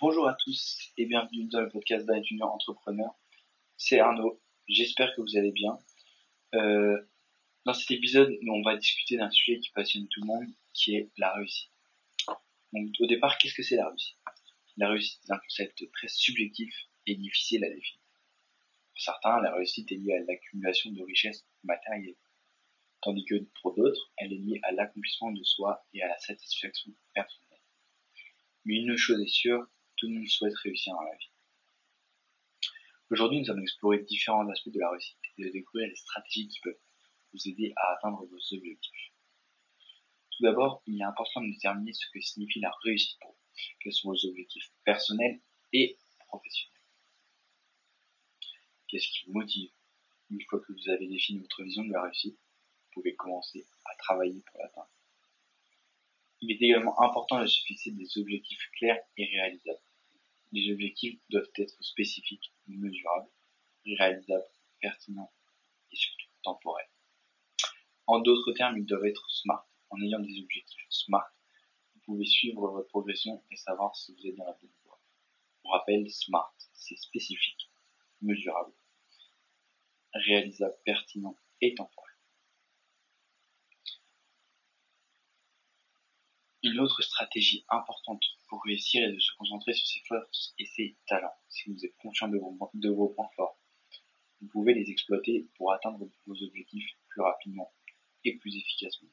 Bonjour à tous et bienvenue dans le podcast d'A Junior Entrepreneur. C'est Arnaud, j'espère que vous allez bien. Dans cet épisode, on va discuter d'un sujet qui passionne tout le monde, qui est la réussite. Donc, au départ, qu'est-ce que c'est la réussite ? La réussite est un concept très subjectif et difficile à définir. Pour certains, la réussite est liée à l'accumulation de richesses matérielles, tandis que pour d'autres, elle est liée à l'accomplissement de soi et à la satisfaction personnelle. Mais une chose est sûre, tout le monde souhaite réussir dans la vie. Aujourd'hui, nous allons explorer différents aspects de la réussite et de découvrir les stratégies qui peuvent vous aider à atteindre vos objectifs. Tout d'abord, il est important de déterminer ce que signifie la réussite pour vous, quels sont vos objectifs personnels et professionnels. Qu'est-ce qui vous motive ? Une fois que vous avez défini votre vision de la réussite, vous pouvez commencer à travailler pour l'atteindre. Il est également important de se fixer des objectifs clairs et réalisables. Les objectifs doivent être spécifiques, mesurables, réalisables, pertinents et surtout temporels. En d'autres termes, ils doivent être SMART. En ayant des objectifs SMART, vous pouvez suivre votre progression et savoir si vous êtes dans la bonne voie. Pour rappel, SMART, c'est spécifique, mesurable, réalisable, pertinent et temporel. Une autre stratégie importante pour réussir est de se concentrer sur ses forces et ses talents. Si vous êtes conscient de vos points forts, vous pouvez les exploiter pour atteindre vos objectifs plus rapidement et plus efficacement.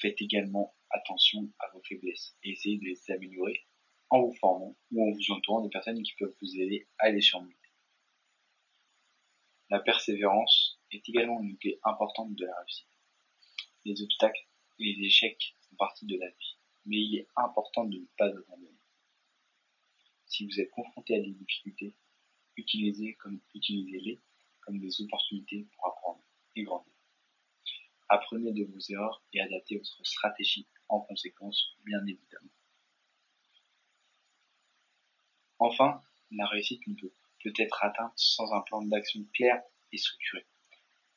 Faites également attention à vos faiblesses et essayez de les améliorer en vous formant ou en vous entourant de personnes qui peuvent vous aider à les surmonter. La persévérance est également une clé importante de la réussite. Les obstacles et les échecs font partie de la vie, mais il est important de ne pas abandonner. Si vous êtes confronté à des difficultés, utilisez-les comme des opportunités pour apprendre et grandir. Apprenez de vos erreurs et adaptez votre stratégie en conséquence, bien évidemment. Enfin, la réussite ne peut être atteinte sans un plan d'action clair et structuré,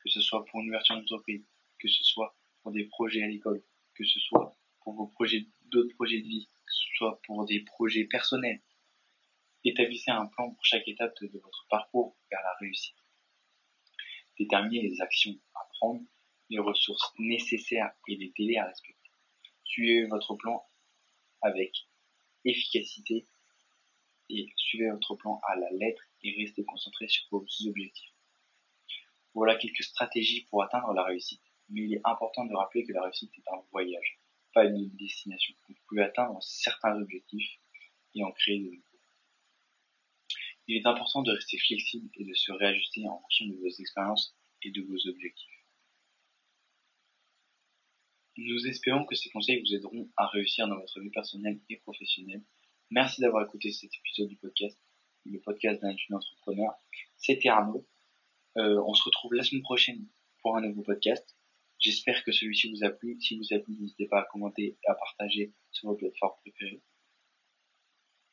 que ce soit pour une ouverture d'entreprise, que ce soit pour des projets à l'école, que ce soit pour d'autres projets de vie, que ce soit pour des projets personnels. Établissez un plan pour chaque étape de votre parcours vers la réussite. Déterminez les actions à prendre, les ressources nécessaires et les délais à respecter. Suivez votre plan avec efficacité et suivez votre plan à la lettre et restez concentré sur vos objectifs. Voilà quelques stratégies pour atteindre la réussite. Mais il est important de rappeler que la réussite est un voyage, pas une destination. Vous pouvez atteindre certains objectifs et en créer de nouveaux. Il est important de rester flexible et de se réajuster en fonction de vos expériences et de vos objectifs. Nous espérons que ces conseils vous aideront à réussir dans votre vie personnelle et professionnelle. Merci d'avoir écouté cet épisode du podcast, le podcast d'un étudiant entrepreneur. C'était Arnaud. On se retrouve la semaine prochaine pour un nouveau podcast. J'espère que celui-ci vous a plu. Si vous a plu, n'hésitez pas à commenter et à partager sur vos plateformes préférées.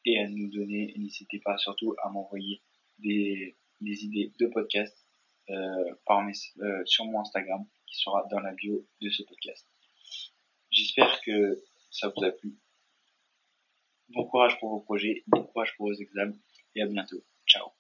Et à nous donner, n'hésitez pas surtout à m'envoyer des idées de podcast sur mon Instagram qui sera dans la bio de ce podcast. J'espère que ça vous a plu. Bon courage pour vos projets, bon courage pour vos examens et à bientôt. Ciao.